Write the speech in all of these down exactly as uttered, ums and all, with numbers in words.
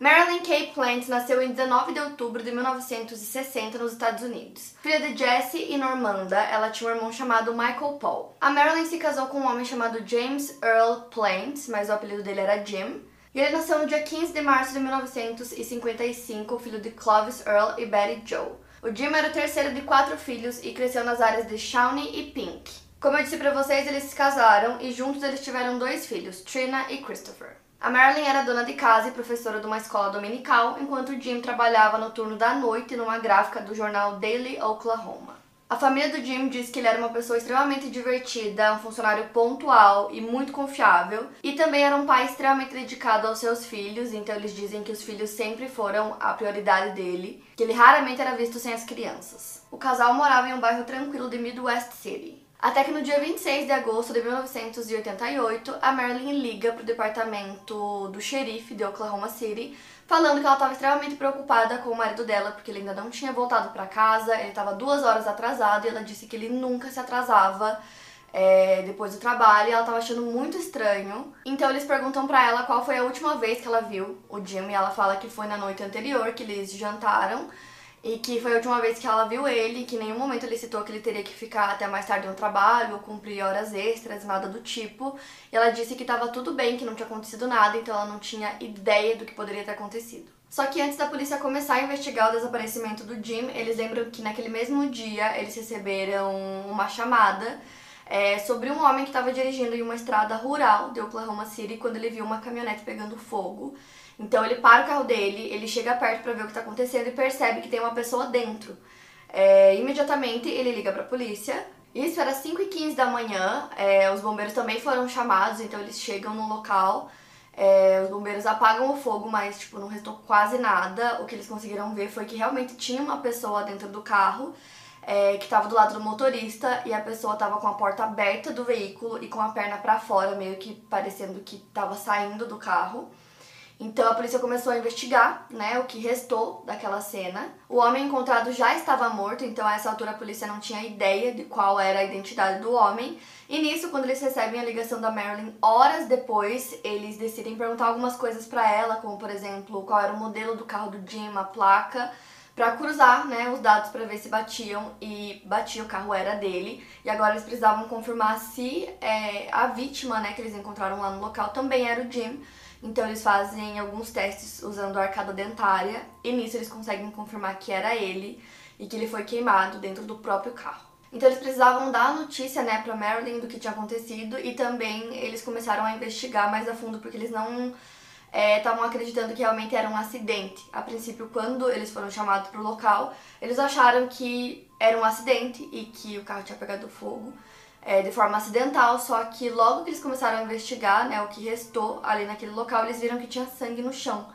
Marilyn Kay Plant nasceu em dezenove de outubro de mil novecentos e sessenta nos Estados Unidos. Filha de Jesse e Normanda, ela tinha um irmão chamado Michael Paul. A Marilyn se casou com um homem chamado James Earl Plant, mas o apelido dele era Jim. E ele nasceu no dia quinze de março de mil novecentos e cinquenta e cinco, filho de Clovis Earl e Betty Joe. O Jim era o terceiro de quatro filhos e cresceu nas áreas de Shawnee e Pink. Como eu disse pra vocês, eles se casaram e juntos eles tiveram dois filhos, Trina e Christopher. A Marilyn era dona de casa e professora de uma escola dominical, enquanto Jim trabalhava no turno da noite numa gráfica do jornal Daily Oklahoman. A família do Jim diz que ele era uma pessoa extremamente divertida, um funcionário pontual e muito confiável, e também era um pai extremamente dedicado aos seus filhos, então eles dizem que os filhos sempre foram a prioridade dele, que ele raramente era visto sem as crianças. O casal morava em um bairro tranquilo de Midwest City. Até que no dia vinte e seis de agosto de mil novecentos e oitenta e oito, a Marilyn liga para o departamento do xerife de Oklahoma City, falando que ela estava extremamente preocupada com o marido dela, porque ele ainda não tinha voltado para casa, ele estava duas horas atrasado e ela disse que ele nunca se atrasava é, depois do trabalho e ela estava achando muito estranho. Então eles perguntam para ela qual foi a última vez que ela viu o Jim e ela fala que foi na noite anterior que eles jantaram. E que foi a última vez que ela viu ele, e que em nenhum momento ele citou que ele teria que ficar até mais tarde no trabalho, ou cumprir horas extras, nada do tipo. E ela disse que estava tudo bem, que não tinha acontecido nada, então ela não tinha ideia do que poderia ter acontecido. Só que antes da polícia começar a investigar o desaparecimento do Jim, eles lembram que naquele mesmo dia eles receberam uma chamada é, sobre um homem que estava dirigindo em uma estrada rural de Oklahoma City quando ele viu uma caminhonete pegando fogo. Então ele para o carro dele, ele chega perto para ver o que está acontecendo e percebe que tem uma pessoa dentro. É, imediatamente ele liga para a polícia. Isso era cinco e quinze da manhã, é, os bombeiros também foram chamados, então eles chegam no local. É, os bombeiros apagam o fogo, mas tipo, não restou quase nada. O que eles conseguiram ver foi que realmente tinha uma pessoa dentro do carro, é, que estava do lado do motorista, e a pessoa estava com a porta aberta do veículo e com a perna para fora, meio que parecendo que estava saindo do carro. Então a polícia começou a investigar, né, o que restou daquela cena. O homem encontrado já estava morto, então a essa altura a polícia não tinha ideia de qual era a identidade do homem. E nisso, quando eles recebem a ligação da Marilyn horas depois, eles decidem perguntar algumas coisas para ela, como por exemplo, qual era o modelo do carro do Jim, a placa, para cruzar, né, os dados para ver se batiam, e batia, o carro era dele. E agora eles precisavam confirmar se é, a vítima, né, que eles encontraram lá no local também era o Jim. Então eles fazem alguns testes usando a arcada dentária e nisso eles conseguem confirmar que era ele e que ele foi queimado dentro do próprio carro. Então eles precisavam dar a notícia, né, para Marilyn do que tinha acontecido e também eles começaram a investigar mais a fundo porque eles não estavam é, acreditando que realmente era um acidente. A princípio, quando eles foram chamados para o local, eles acharam que era um acidente e que o carro tinha pegado fogo. É, de forma acidental, só que logo que eles começaram a investigar, né, o que restou ali naquele local, eles viram que tinha sangue no chão.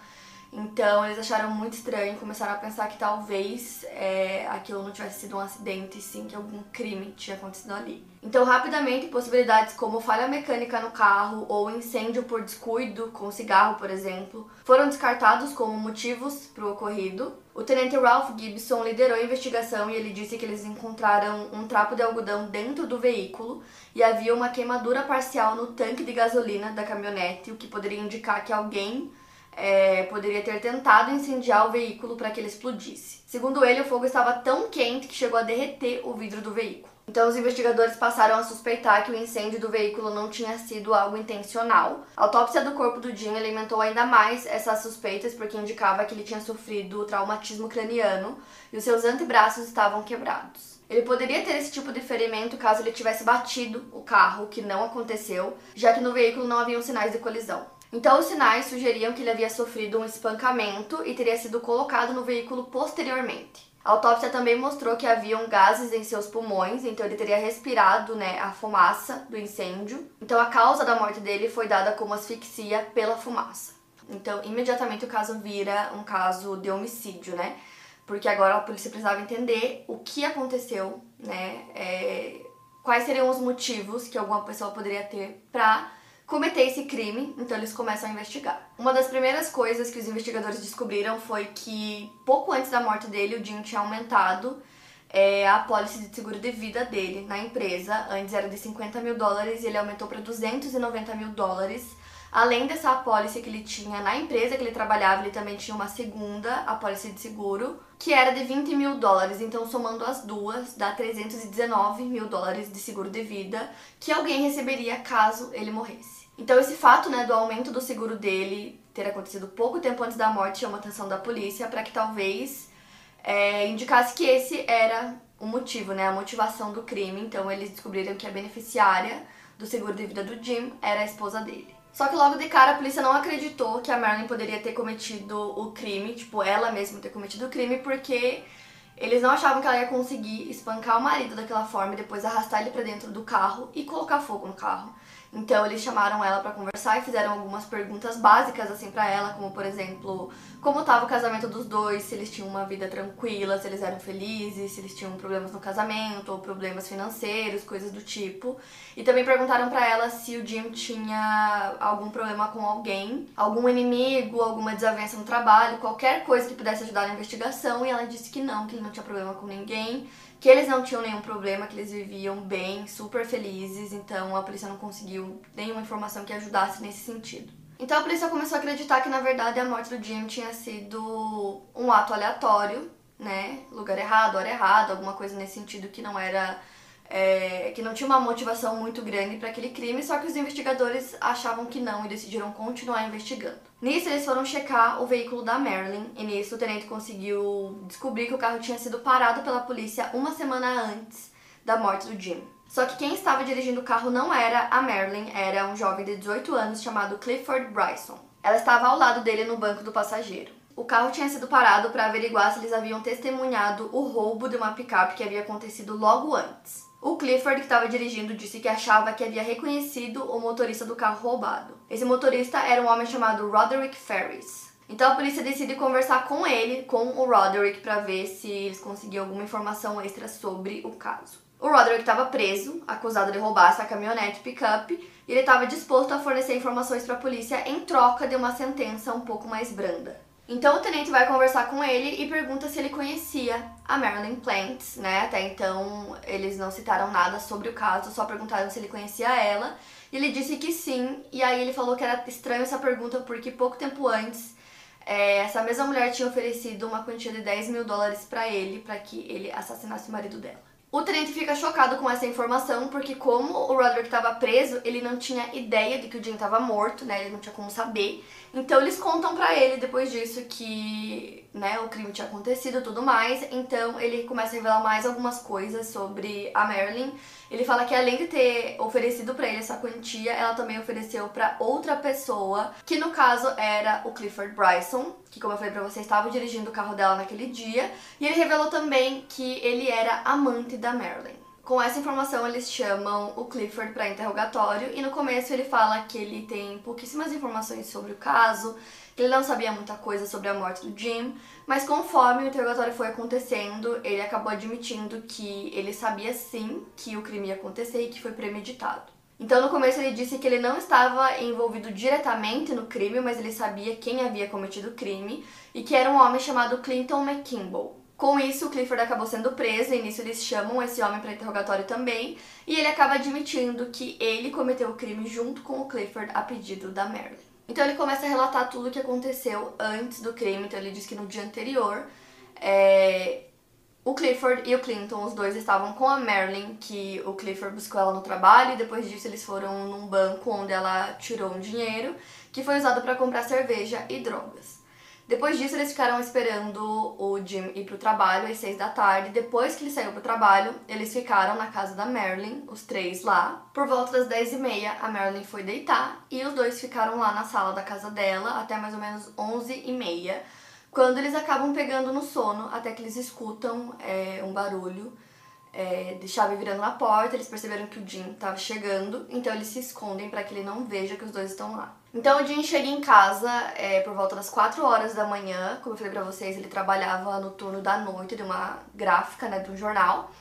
Então eles acharam muito estranho, começaram a pensar que talvez é, aquilo não tivesse sido um acidente, sim que algum crime tinha acontecido ali. Então rapidamente possibilidades como falha mecânica no carro ou incêndio por descuido com cigarro, por exemplo, foram descartados como motivos para o ocorrido. O tenente Ralph Gibson liderou a investigação e ele disse que eles encontraram um trapo de algodão dentro do veículo e havia uma queimadura parcial no tanque de gasolina da caminhonete, o que poderia indicar que alguém É, poderia ter tentado incendiar o veículo para que ele explodisse. Segundo ele, o fogo estava tão quente que chegou a derreter o vidro do veículo. Então os investigadores passaram a suspeitar que o incêndio do veículo não tinha sido algo intencional. A autópsia do corpo do Jim alimentou ainda mais essas suspeitas porque indicava que ele tinha sofrido traumatismo craniano e os seus antebraços estavam quebrados. Ele poderia ter esse tipo de ferimento caso ele tivesse batido o carro, o que não aconteceu, já que no veículo não haviam sinais de colisão. Então os sinais sugeriam que ele havia sofrido um espancamento e teria sido colocado no veículo posteriormente. A autópsia também mostrou que haviam gases em seus pulmões, então ele teria respirado, né, a fumaça do incêndio. Então a causa da morte dele foi dada como asfixia pela fumaça. Então imediatamente o caso vira um caso de homicídio, né? porque agora a polícia precisava entender o que aconteceu, né? É, quais seriam os motivos que alguma pessoa poderia ter para cometer esse crime, então eles começam a investigar. Uma das primeiras coisas que os investigadores descobriram foi que pouco antes da morte dele, o Jim tinha aumentado é, a apólice de seguro de vida dele na empresa. Antes era de cinquenta mil dólares e ele aumentou para duzentos e noventa mil dólares. Além dessa apólice que ele tinha na empresa que ele trabalhava, ele também tinha uma segunda apólice de seguro, que era de vinte mil dólares. Então, somando as duas, dá trezentos e dezenove mil dólares de seguro de vida que alguém receberia caso ele morresse. Então, esse fato, né, do aumento do seguro dele ter acontecido pouco tempo antes da morte chamou a atenção da polícia para que talvez é, indicasse que esse era o motivo, né, a motivação do crime. Então, eles descobriram que a beneficiária do seguro de vida do Jim era a esposa dele. Só que logo de cara a polícia não acreditou que a Marilyn poderia ter cometido o crime, tipo, ela mesma ter cometido o crime, porque eles não achavam que ela ia conseguir espancar o marido daquela forma e depois arrastar ele pra dentro do carro e colocar fogo no carro. Então eles chamaram ela pra conversar e fizeram algumas perguntas básicas, assim, pra ela, como, por exemplo, como tava o casamento dos dois, se eles tinham uma vida tranquila, se eles eram felizes, se eles tinham problemas no casamento ou problemas financeiros, coisas do tipo. E também perguntaram pra ela se o Jim tinha algum problema com alguém, algum inimigo, alguma desavença no trabalho, qualquer coisa que pudesse ajudar na investigação, e ela disse que não, que ele não tinha problema com ninguém, que eles não tinham nenhum problema, que eles viviam bem, super felizes, então a polícia não conseguiu nenhuma informação que ajudasse nesse sentido. Então a polícia começou a acreditar que, na verdade, a morte do Jim tinha sido um ato aleatório, né? Lugar errado, hora errada, alguma coisa nesse sentido que não era... É, que não tinha uma motivação muito grande para aquele crime, só que os investigadores achavam que não e decidiram continuar investigando. Nisso, eles foram checar o veículo da Marilyn, e nisso o tenente conseguiu descobrir que o carro tinha sido parado pela polícia uma semana antes da morte do Jim. Só que quem estava dirigindo o carro não era a Marilyn, era um jovem de dezoito anos chamado Clifford Bryson. Ela estava ao lado dele no banco do passageiro. O carro tinha sido parado para averiguar se eles haviam testemunhado o roubo de uma picape que havia acontecido logo antes. O Clifford, que estava dirigindo, disse que achava que havia reconhecido o motorista do carro roubado. Esse motorista era um homem chamado Roderick Ferris. Então a polícia decide conversar com ele, com o Roderick, para ver se eles conseguiam alguma informação extra sobre o caso. O Roderick estava preso, acusado de roubar essa caminhonete pick-up, e ele estava disposto a fornecer informações para a polícia em troca de uma sentença um pouco mais branda. Então o tenente vai conversar com ele e pergunta se ele conhecia a Marilyn Plant, né? Até então eles não citaram nada sobre o caso, só perguntaram se ele conhecia ela. E ele disse que sim, e aí ele falou que era estranho essa pergunta porque pouco tempo antes é, essa mesma mulher tinha oferecido uma quantia de dez mil dólares para ele, para que ele assassinasse o marido dela. O tenente fica chocado com essa informação porque, como o Roderick estava preso, ele não tinha ideia de que o Jim estava morto, né? Ele não tinha como saber. Então eles contam pra ele depois disso que, né, o crime tinha acontecido e tudo mais. Então ele começa a revelar mais algumas coisas sobre a Marilyn. Ele fala que, além de ter oferecido pra ele essa quantia, ela também ofereceu pra outra pessoa, que no caso era o Clifford Bryson, que, como eu falei pra vocês, estava dirigindo o carro dela naquele dia. E ele revelou também que ele era amante da Marilyn. Com essa informação, eles chamam o Clifford para interrogatório, e no começo ele fala que ele tem pouquíssimas informações sobre o caso, que ele não sabia muita coisa sobre a morte do Jim, mas conforme o interrogatório foi acontecendo, ele acabou admitindo que ele sabia sim que o crime ia acontecer e que foi premeditado. Então, no começo ele disse que ele não estava envolvido diretamente no crime, mas ele sabia quem havia cometido o crime, e que era um homem chamado Clinton McKimble. Com isso, o Clifford acabou sendo preso, e nisso eles chamam esse homem para interrogatório também, e ele acaba admitindo que ele cometeu o crime junto com o Clifford a pedido da Marilyn. Então ele começa a relatar tudo o que aconteceu antes do crime. Então ele diz que no dia anterior, é... o Clifford e o Clinton, os dois, estavam com a Marilyn, que o Clifford buscou ela no trabalho, e depois disso eles foram num banco onde ela tirou um dinheiro, que foi usado para comprar cerveja e drogas. Depois disso, eles ficaram esperando o Jim ir pro trabalho às seis da tarde. Depois que ele saiu pro trabalho, eles ficaram na casa da Marilyn, os três lá. Por volta das dez e meia, a Marilyn foi deitar, e os dois ficaram lá na sala da casa dela até mais ou menos onze e meia, quando eles acabam pegando no sono, até que eles escutam é, um barulho é, de chave virando na porta, eles perceberam que o Jim estava chegando, então eles se escondem para que ele não veja que os dois estão lá. Então o Jim chega em casa é, por volta das quatro horas da manhã, como eu falei pra vocês, ele trabalhava no turno da noite de uma gráfica, né, de um jornal.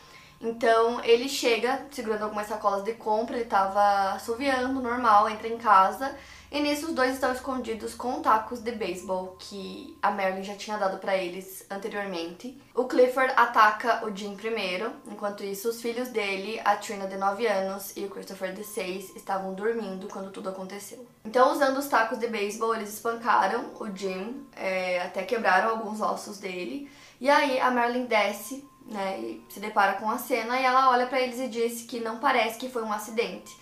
Então ele chega segurando algumas sacolas de compra, ele estava assoviando, normal, entra em casa e nisso os dois estão escondidos com tacos de beisebol que a Marilyn já tinha dado para eles anteriormente. O Clifford ataca o Jim primeiro, enquanto isso os filhos dele, a Trina de nove anos e o Christopher de seis, estavam dormindo quando tudo aconteceu. Então usando os tacos de beisebol eles espancaram o Jim, é, até quebraram alguns ossos dele e aí a Marilyn desce, né, e se depara com a cena e ela olha pra eles e diz que não parece que foi um acidente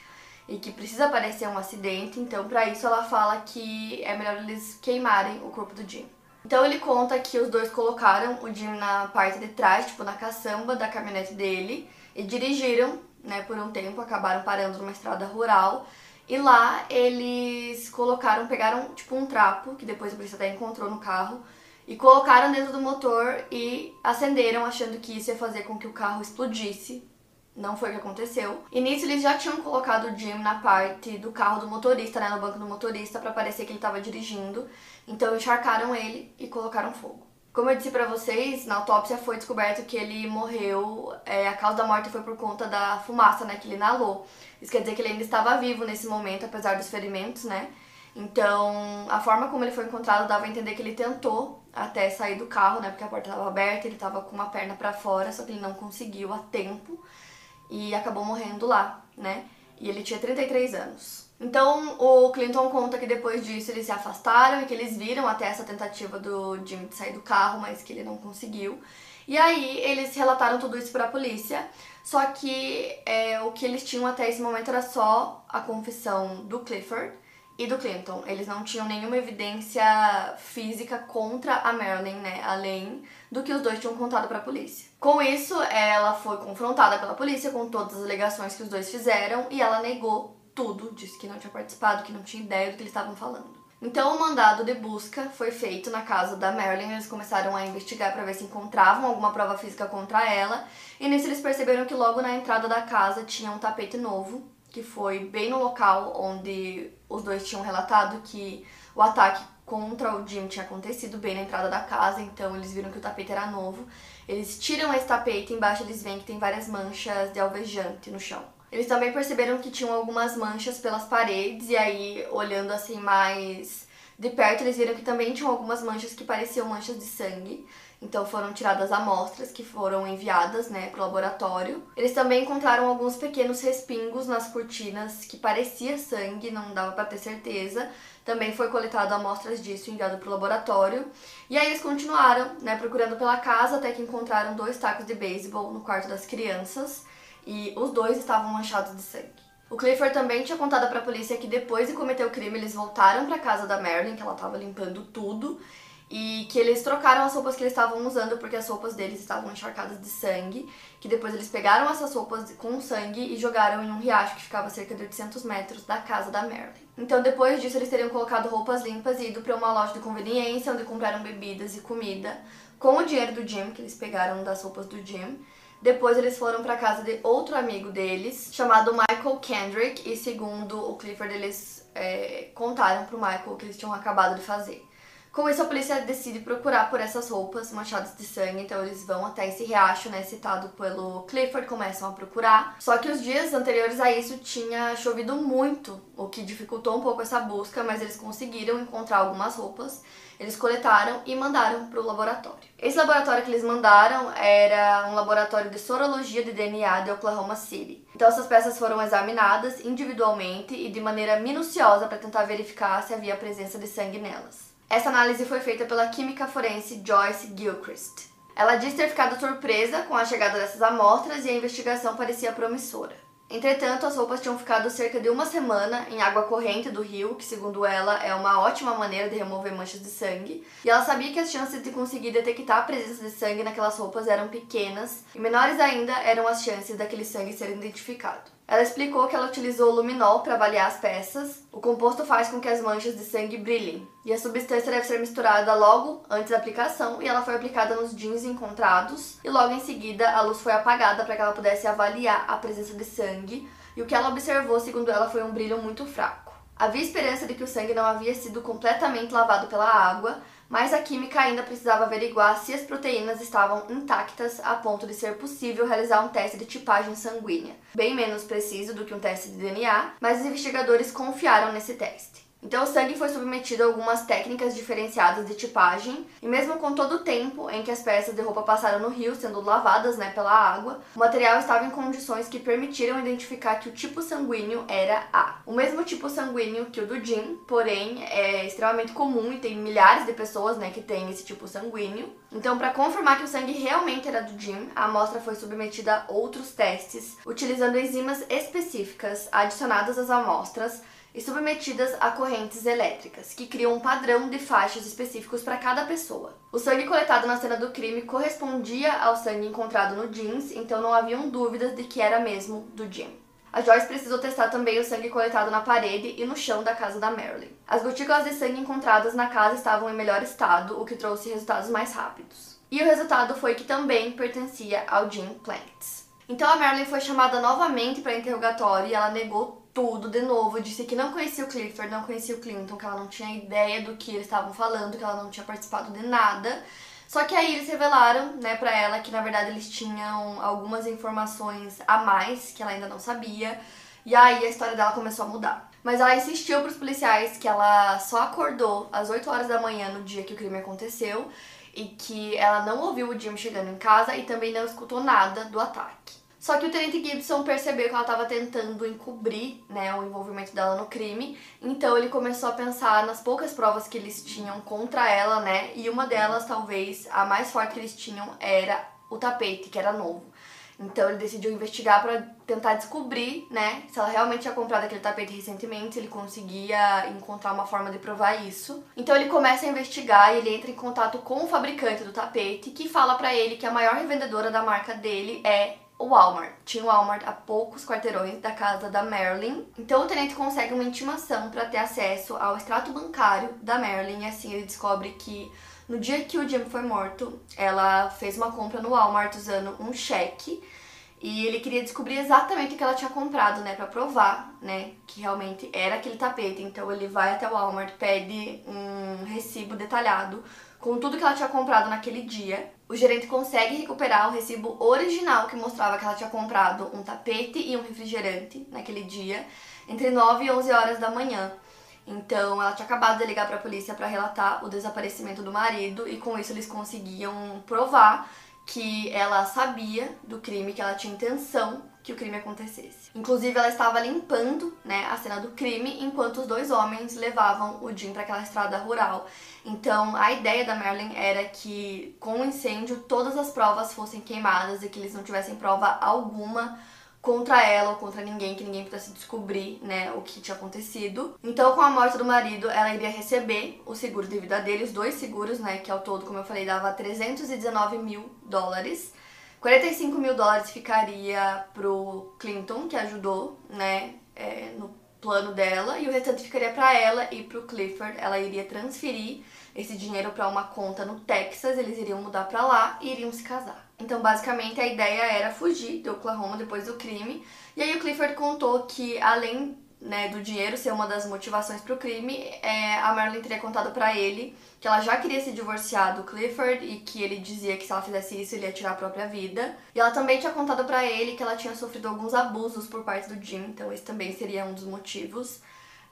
e que precisa parecer um acidente, então pra isso ela fala que é melhor eles queimarem o corpo do Jim. Então ele conta que os dois colocaram o Jim na parte de trás, tipo na caçamba da caminhonete dele, e dirigiram, né, por um tempo, acabaram parando numa estrada rural e lá eles colocaram, pegaram tipo um trapo, que depois a polícia até encontrou no carro, e colocaram dentro do motor e acenderam, achando que isso ia fazer com que o carro explodisse. Não foi o que aconteceu. E nisso eles já tinham colocado o Jim na parte do carro do motorista, né, no banco do motorista, para parecer que ele estava dirigindo. Então encharcaram ele e colocaram fogo. Como eu disse pra vocês, na autópsia foi descoberto que ele morreu, é, a causa da morte foi por conta da fumaça, né, que ele inalou. Isso quer dizer que ele ainda estava vivo nesse momento, apesar dos ferimentos, né? Então, a forma como ele foi encontrado dava a entender que ele tentou até sair do carro, né? Porque a porta estava aberta, ele estava com uma perna para fora, só que ele não conseguiu a tempo e acabou morrendo lá, né? E ele tinha trinta e três anos. Então, o Clinton conta que depois disso eles se afastaram e que eles viram até essa tentativa do Jim de sair do carro, mas que ele não conseguiu. E aí, eles relataram tudo isso para a polícia, só que é, o que eles tinham até esse momento era só a confissão do Clifford e do Clinton. Eles não tinham nenhuma evidência física contra a Marilyn, né, além do que os dois tinham contado para a polícia. Com isso, ela foi confrontada pela polícia com todas as alegações que os dois fizeram e ela negou tudo, disse que não tinha participado, que não tinha ideia do que eles estavam falando. Então, o mandado de busca foi feito na casa da Marilyn, eles começaram a investigar para ver se encontravam alguma prova física contra ela e nisso eles perceberam que logo na entrada da casa tinha um tapete novo, que foi bem no local onde os dois tinham relatado que o ataque contra o Jim tinha acontecido, bem na entrada da casa, então eles viram que o tapete era novo. Eles tiram esse tapete, embaixo eles veem que tem várias manchas de alvejante no chão. Eles também perceberam que tinham algumas manchas pelas paredes, e aí, olhando assim mais de perto, eles viram que também tinham algumas manchas que pareciam manchas de sangue. Então foram tiradas amostras que foram enviadas, né, para o laboratório. Eles também encontraram alguns pequenos respingos nas cortinas que parecia sangue, não dava para ter certeza. Também foi coletado amostras disso e enviado para o laboratório. E aí eles continuaram, né, procurando pela casa até que encontraram dois tacos de beisebol no quarto das crianças e os dois estavam manchados de sangue. O Clifford também tinha contado para a polícia que depois de cometer o crime eles voltaram para a casa da Marilyn, que ela estava limpando tudo, e que eles trocaram as roupas que eles estavam usando porque as roupas deles estavam encharcadas de sangue, que depois eles pegaram essas roupas com sangue e jogaram em um riacho que ficava a cerca de oitocentos metros da casa da Marilyn. Então depois disso eles teriam colocado roupas limpas e ido para uma loja de conveniência onde compraram bebidas e comida com o dinheiro do Jim, que eles pegaram das roupas do Jim. Depois eles foram para a casa de outro amigo deles, chamado Michael Kendrick, e segundo o Clifford eles é, contaram para o Michael o que eles tinham acabado de fazer. Com isso, a polícia decide procurar por essas roupas manchadas de sangue, então eles vão até esse riacho, né, citado pelo Clifford, começam a procurar. Só que os dias anteriores a isso tinha chovido muito, o que dificultou um pouco essa busca, mas eles conseguiram encontrar algumas roupas, eles coletaram e mandaram para o laboratório. Esse laboratório que eles mandaram era um laboratório de sorologia de D N A de Oklahoma City. Então essas peças foram examinadas individualmente e de maneira minuciosa para tentar verificar se havia presença de sangue nelas. Essa análise foi feita pela química forense Joyce Gilchrist. Ela diz ter ficado surpresa com a chegada dessas amostras e a investigação parecia promissora. Entretanto, as roupas tinham ficado cerca de uma semana em água corrente do rio, que segundo ela é uma ótima maneira de remover manchas de sangue, e ela sabia que as chances de conseguir detectar a presença de sangue naquelas roupas eram pequenas, e menores ainda eram as chances daquele sangue ser identificado. Ela explicou que ela utilizou o luminol para avaliar as peças. O composto faz com que as manchas de sangue brilhem. E a substância deve ser misturada logo antes da aplicação, e ela foi aplicada nos jeans encontrados. E logo em seguida, a luz foi apagada para que ela pudesse avaliar a presença de sangue. E o que ela observou, segundo ela, foi um brilho muito fraco. Havia esperança de que o sangue não havia sido completamente lavado pela água, mas a química ainda precisava averiguar se as proteínas estavam intactas a ponto de ser possível realizar um teste de tipagem sanguínea, bem menos preciso do que um teste de D N A, mas os investigadores confiaram nesse teste. Então o sangue foi submetido a algumas técnicas diferenciadas de tipagem, e mesmo com todo o tempo em que as peças de roupa passaram no rio sendo lavadas né, pela água, o material estava em condições que permitiram identificar que o tipo sanguíneo era A. O mesmo tipo sanguíneo que o do Jean, porém é extremamente comum e tem milhares de pessoas né, que têm esse tipo sanguíneo. Então, para confirmar que o sangue realmente era do Jean, a amostra foi submetida a outros testes, utilizando enzimas específicas adicionadas às amostras, e submetidas a correntes elétricas, que criam um padrão de faixas específicos para cada pessoa. O sangue coletado na cena do crime correspondia ao sangue encontrado no jeans, então não haviam dúvidas de que era mesmo do Jim. A Joyce precisou testar também o sangue coletado na parede e no chão da casa da Marilyn. As gotículas de sangue encontradas na casa estavam em melhor estado, o que trouxe resultados mais rápidos. E o resultado foi que também pertencia ao Jim Plant. Então a Marilyn foi chamada novamente para interrogatório e ela negou tudo de novo, disse que não conhecia o Clifford, não conhecia o Clinton, que ela não tinha ideia do que eles estavam falando, que ela não tinha participado de nada. Só que aí eles revelaram, né, pra ela que na verdade eles tinham algumas informações a mais que ela ainda não sabia, e aí a história dela começou a mudar. Mas ela insistiu pros policiais que ela só acordou às oito horas da manhã no dia que o crime aconteceu e que ela não ouviu o Jim chegando em casa e também não escutou nada do ataque. Só que o Tenente Gibson percebeu que ela estava tentando encobrir né, o envolvimento dela no crime, então ele começou a pensar nas poucas provas que eles tinham contra ela, né? E uma delas, talvez, a mais forte que eles tinham era o tapete, que era novo. Então ele decidiu investigar para tentar descobrir né, se ela realmente tinha comprado aquele tapete recentemente, se ele conseguia encontrar uma forma de provar isso. Então ele começa a investigar e ele entra em contato com o fabricante do tapete, que fala para ele que a maior revendedora da marca dele é o Walmart. Tinha o Walmart a poucos quarteirões da casa da Marilyn. Então o tenente consegue uma intimação para ter acesso ao extrato bancário da Marilyn e assim ele descobre que no dia que o Jim foi morto, ela fez uma compra no Walmart usando um cheque e ele queria descobrir exatamente o que ela tinha comprado, né, para provar, né, que realmente era aquele tapete. Então ele vai até o Walmart, pede um recibo detalhado com tudo que ela tinha comprado naquele dia. O gerente consegue recuperar o recibo original que mostrava que ela tinha comprado um tapete e um refrigerante naquele dia, entre nove e onze horas da manhã. Então, ela tinha acabado de ligar para a polícia para relatar o desaparecimento do marido e com isso eles conseguiam provar que ela sabia do crime, que ela tinha intenção que o crime acontecesse. Inclusive, ela estava limpando né, a cena do crime enquanto os dois homens levavam o Jim para aquela estrada rural. Então, a ideia da Marilyn era que, com o incêndio, todas as provas fossem queimadas e que eles não tivessem prova alguma contra ela ou contra ninguém, que ninguém pudesse descobrir né, o que tinha acontecido. Então, com a morte do marido, ela iria receber o seguro de vida dele, os dois seguros, né, que ao todo, como eu falei, dava trezentos e dezenove mil dólares. quarenta e cinco mil dólares ficaria pro Clinton, que ajudou né, é, no plano dela, e o restante ficaria para ela e pro Clifford. Ela iria transferir esse dinheiro para uma conta no Texas, eles iriam mudar para lá e iriam se casar. Então, basicamente, a ideia era fugir de Oklahoma depois do crime. E aí o Clifford contou que, além né, do dinheiro ser uma das motivações para o crime, é, a Marilyn teria contado para ele que ela já queria se divorciar do Clifford e que ele dizia que se ela fizesse isso ele ia tirar a própria vida. E ela também tinha contado para ele que ela tinha sofrido alguns abusos por parte do Jim, então esse também seria um dos motivos.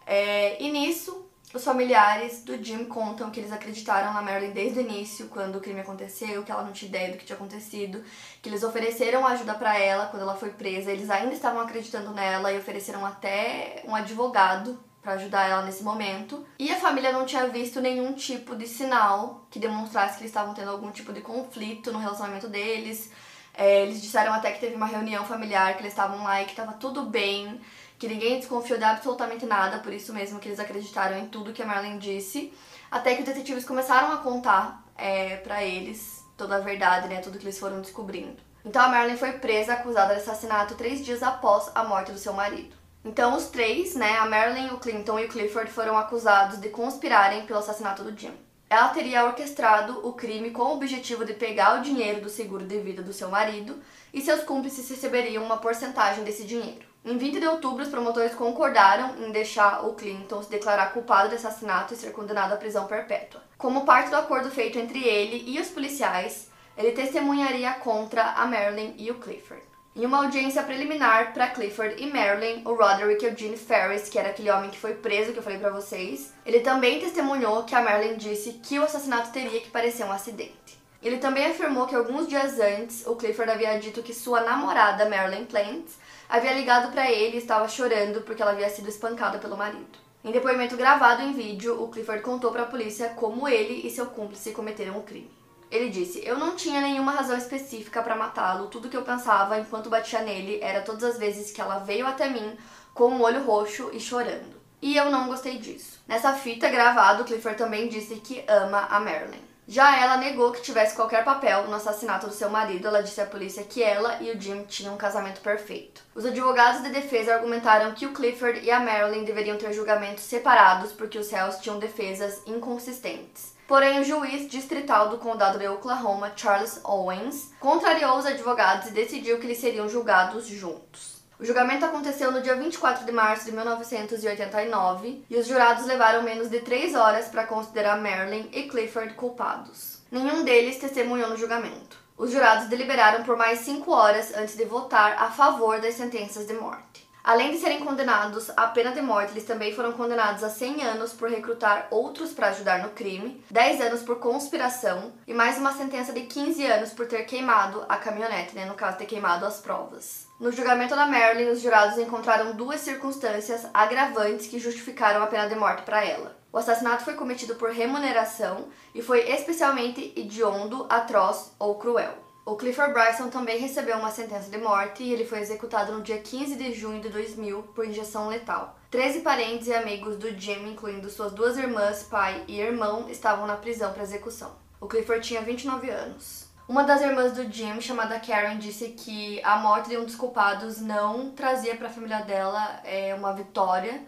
É, e nisso, os familiares do Jim contam que eles acreditaram na Marilyn desde o início, quando o crime aconteceu, que ela não tinha ideia do que tinha acontecido, que eles ofereceram ajuda para ela quando ela foi presa, eles ainda estavam acreditando nela e ofereceram até um advogado para ajudar ela nesse momento. E a família não tinha visto nenhum tipo de sinal que demonstrasse que eles estavam tendo algum tipo de conflito no relacionamento deles. É, eles disseram até que teve uma reunião familiar, que eles estavam lá e que estava tudo bem, que ninguém desconfiou de absolutamente nada, por isso mesmo que eles acreditaram em tudo que a Marilyn disse, até que os detetives começaram a contar é, pra eles toda a verdade, né, tudo que eles foram descobrindo. Então a Marilyn foi presa, acusada de assassinato três dias após a morte do seu marido. Então os três, né, a Marilyn, o Clinton e o Clifford, foram acusados de conspirarem pelo assassinato do Jim. Ela teria orquestrado o crime com o objetivo de pegar o dinheiro do seguro de vida do seu marido e seus cúmplices receberiam uma porcentagem desse dinheiro. Em vinte de outubro, os promotores concordaram em deixar o Clinton se declarar culpado de assassinato e ser condenado à prisão perpétua. Como parte do acordo feito entre ele e os policiais, ele testemunharia contra a Marilyn e o Clifford. Em uma audiência preliminar para Clifford e Marilyn, o Roderick Eugene Ferris, que era aquele homem que foi preso que eu falei para vocês, ele também testemunhou que a Marilyn disse que o assassinato teria que parecer um acidente. Ele também afirmou que alguns dias antes, o Clifford havia dito que sua namorada, Marilyn Plant, havia ligado para ele e estava chorando porque ela havia sido espancada pelo marido. Em depoimento gravado em vídeo, o Clifford contou para a polícia como ele e seu cúmplice cometeram o crime. Ele disse: "Eu não tinha nenhuma razão específica para matá-lo, tudo que eu pensava enquanto batia nele era todas as vezes que ela veio até mim com um olho roxo e chorando. E eu não gostei disso." Nessa fita gravada, o Clifford também disse que ama a Marilyn. Já ela negou que tivesse qualquer papel no assassinato do seu marido. Ela disse à polícia que ela e o Jim tinham um casamento perfeito. Os advogados de defesa argumentaram que o Clifford e a Marilyn deveriam ter julgamentos separados porque os réus tinham defesas inconsistentes. Porém, o juiz distrital do condado de Oklahoma, Charles Owens, contrariou os advogados e decidiu que eles seriam julgados juntos. O julgamento aconteceu no dia vinte e quatro de março de mil novecentos e oitenta e nove e os jurados levaram menos de três horas para considerar Marilyn e Clifford culpados. Nenhum deles testemunhou no julgamento. Os jurados deliberaram por mais cinco horas antes de votar a favor das sentenças de morte. Além de serem condenados à pena de morte, eles também foram condenados a cem anos por recrutar outros para ajudar no crime, dez anos por conspiração e mais uma sentença de quinze anos por ter queimado a caminhonete, né? No caso, ter queimado as provas. No julgamento da Marilyn, os jurados encontraram duas circunstâncias agravantes que justificaram a pena de morte para ela. O assassinato foi cometido por remuneração e foi especialmente hediondo, atroz ou cruel. O Clifford Bryson também recebeu uma sentença de morte e ele foi executado no dia quinze de junho de dois mil por injeção letal. Treze parentes e amigos do Jim, incluindo suas duas irmãs, pai e irmão, estavam na prisão para execução. O Clifford tinha vinte e nove anos. Uma das irmãs do Jim, chamada Karen, disse que a morte de um dos culpados não trazia para a família dela é, uma vitória,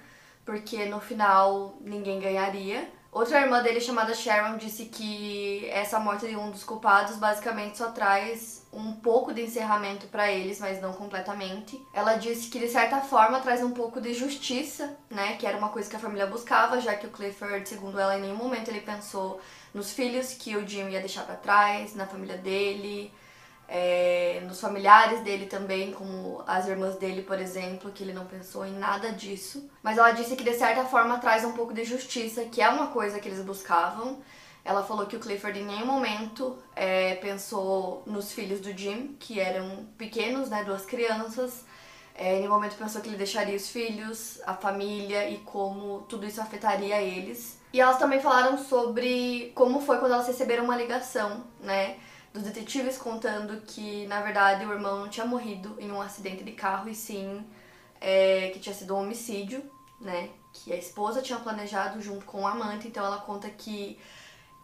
porque no final ninguém ganharia. Outra irmã dele, chamada Sharon, disse que essa morte de um dos culpados basicamente só traz um pouco de encerramento para eles, mas não completamente. Ela disse que, de certa forma, traz um pouco de justiça, né, que era uma coisa que a família buscava, já que o Clifford, segundo ela, em nenhum momento ele pensou nos filhos que o Jim ia deixar para trás, na família dele, é, nos familiares dele também, como as irmãs dele, por exemplo, que ele não pensou em nada disso. Mas ela disse que, de certa forma, traz um pouco de justiça, que é uma coisa que eles buscavam. Ela falou que o Clifford em nenhum momento é, pensou nos filhos do Jim, que eram pequenos, né, duas crianças. É, em nenhum momento pensou que ele deixaria os filhos, a família e como tudo isso afetaria eles. E elas também falaram sobre como foi quando elas receberam uma ligação, né, dos detetives contando que, na verdade, o irmão não tinha morrido em um acidente de carro, e sim é, que tinha sido um homicídio, né, que a esposa tinha planejado junto com o amante. Então ela conta que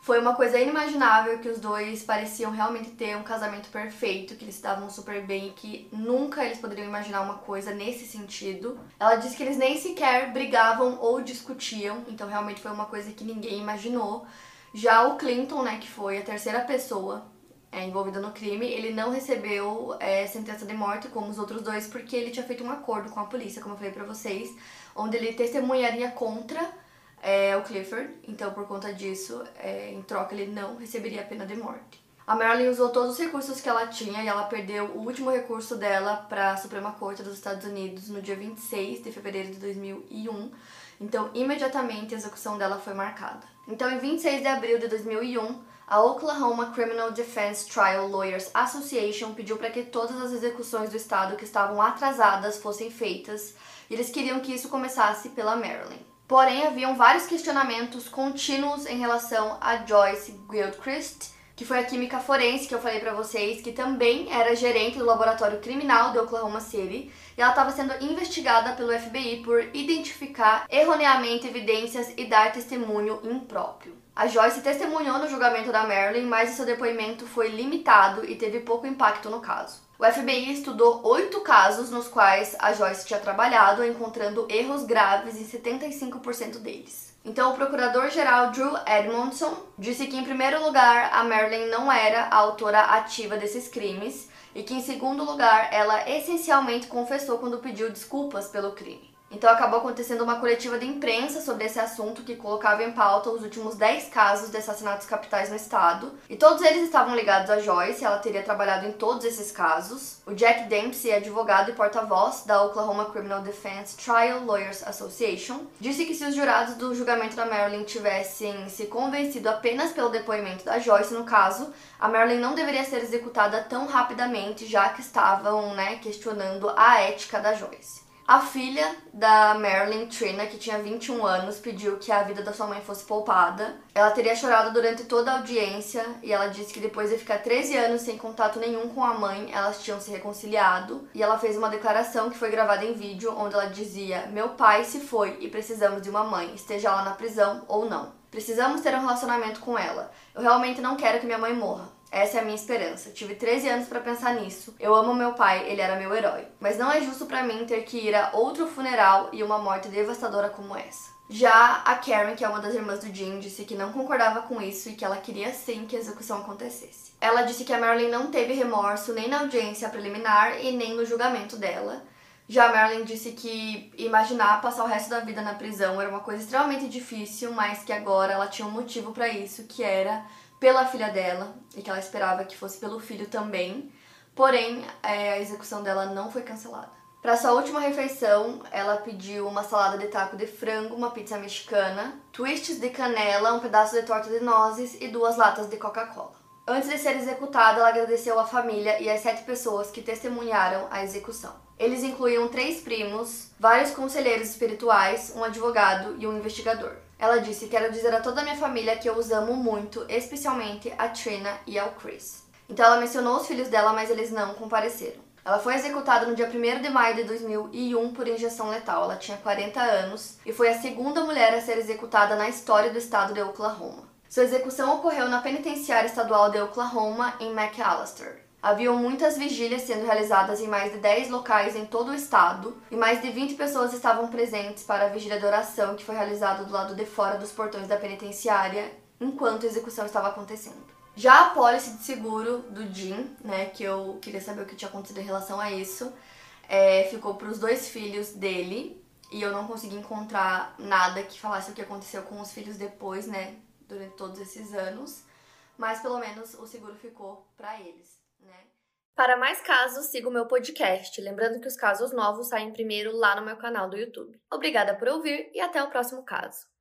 foi uma coisa inimaginável, que os dois pareciam realmente ter um casamento perfeito, que eles se davam super bem e que nunca eles poderiam imaginar uma coisa nesse sentido. Ela disse que eles nem sequer brigavam ou discutiam, então realmente foi uma coisa que ninguém imaginou. Já o Clinton, né, que foi a terceira pessoa é, envolvida no crime, ele não recebeu é, sentença de morte como os outros dois, porque ele tinha feito um acordo com a polícia, como eu falei pra vocês, onde ele testemunharia contra É, o Clifford, então por conta disso, é, em troca ele não receberia a pena de morte. A Marilyn usou todos os recursos que ela tinha e ela perdeu o último recurso dela para a Suprema Corte dos Estados Unidos no dia vinte e seis de fevereiro de dois mil e um, então imediatamente a execução dela foi marcada. Então em vinte e seis de abril de dois mil e um, a Oklahoma Criminal Defense Trial Lawyers Association pediu para que todas as execuções do estado que estavam atrasadas fossem feitas, e eles queriam que isso começasse pela Marilyn. Porém, haviam vários questionamentos contínuos em relação a Joyce Gilchrist, que foi a química forense que eu falei pra vocês, que também era gerente do laboratório criminal de Oklahoma City, e ela estava sendo investigada pelo F B I por identificar erroneamente evidências e dar testemunho impróprio. A Joyce testemunhou no julgamento da Marilyn, mas seu depoimento foi limitado e teve pouco impacto no caso. O F B I estudou oito casos nos quais a Joyce tinha trabalhado, encontrando erros graves em setenta e cinco por cento deles. Então, o procurador-geral Drew Edmondson disse que, em primeiro lugar, a Marilyn não era a autora ativa desses crimes e que, em segundo lugar, ela essencialmente confessou quando pediu desculpas pelo crime. Então acabou acontecendo uma coletiva de imprensa sobre esse assunto que colocava em pauta os últimos dez casos de assassinatos capitais no estado. E todos eles estavam ligados a Joyce, ela teria trabalhado em todos esses casos. O Jack Dempsey, advogado e porta-voz da Oklahoma Criminal Defense Trial Lawyers Association, disse que se os jurados do julgamento da Marilyn tivessem se convencido apenas pelo depoimento da Joyce no caso, a Marilyn não deveria ser executada tão rapidamente, já que estavam, né, questionando a ética da Joyce. A filha da Marilyn, Trina, que tinha vinte e um anos, pediu que a vida da sua mãe fosse poupada. Ela teria chorado durante toda a audiência e ela disse que depois de ficar treze anos sem contato nenhum com a mãe, elas tinham se reconciliado. E ela fez uma declaração que foi gravada em vídeo, onde ela dizia: "Meu pai se foi e precisamos de uma mãe, esteja ela na prisão ou não. Precisamos ter um relacionamento com ela. Eu realmente não quero que minha mãe morra. Essa é a minha esperança. Tive treze anos para pensar nisso. Eu amo meu pai, ele era meu herói. Mas não é justo para mim ter que ir a outro funeral e uma morte devastadora como essa." Já a Karen, que é uma das irmãs do Jim, disse que não concordava com isso e que ela queria sim que a execução acontecesse. Ela disse que a Marilyn não teve remorso nem na audiência preliminar e nem no julgamento dela. Já a Marilyn disse que imaginar passar o resto da vida na prisão era uma coisa extremamente difícil, mas que agora ela tinha um motivo para isso, que era pela filha dela, e que ela esperava que fosse pelo filho também, porém a execução dela não foi cancelada. Para sua última refeição, ela pediu uma salada de taco de frango, uma pizza mexicana, twists de canela, um pedaço de torta de nozes e duas latas de Coca-Cola. Antes de ser executada, ela agradeceu à família e às sete pessoas que testemunharam a execução. Eles incluíam três primos, vários conselheiros espirituais, um advogado e um investigador. Ela disse: "Quero dizer a toda a minha família que eu os amo muito, especialmente a Trina e ao Chris." Então ela mencionou os filhos dela, mas eles não compareceram. Ela foi executada no dia primeiro de maio de dois mil e um por injeção letal. Ela tinha quarenta anos e foi a segunda mulher a ser executada na história do estado de Oklahoma. Sua execução ocorreu na Penitenciária Estadual de Oklahoma, em McAlester. Haviam muitas vigílias sendo realizadas em mais de dez locais em todo o estado e mais de vinte pessoas estavam presentes para a vigília de oração que foi realizada do lado de fora dos portões da penitenciária enquanto a execução estava acontecendo. Já a pólice de seguro do Jim, né, que eu queria saber o que tinha acontecido em relação a isso, é, ficou para os dois filhos dele e eu não consegui encontrar nada que falasse o que aconteceu com os filhos depois, né, durante todos esses anos, mas pelo menos o seguro ficou para eles. Para mais casos, siga o meu podcast. Lembrando que os casos novos saem primeiro lá no meu canal do YouTube. Obrigada por ouvir e até o próximo caso.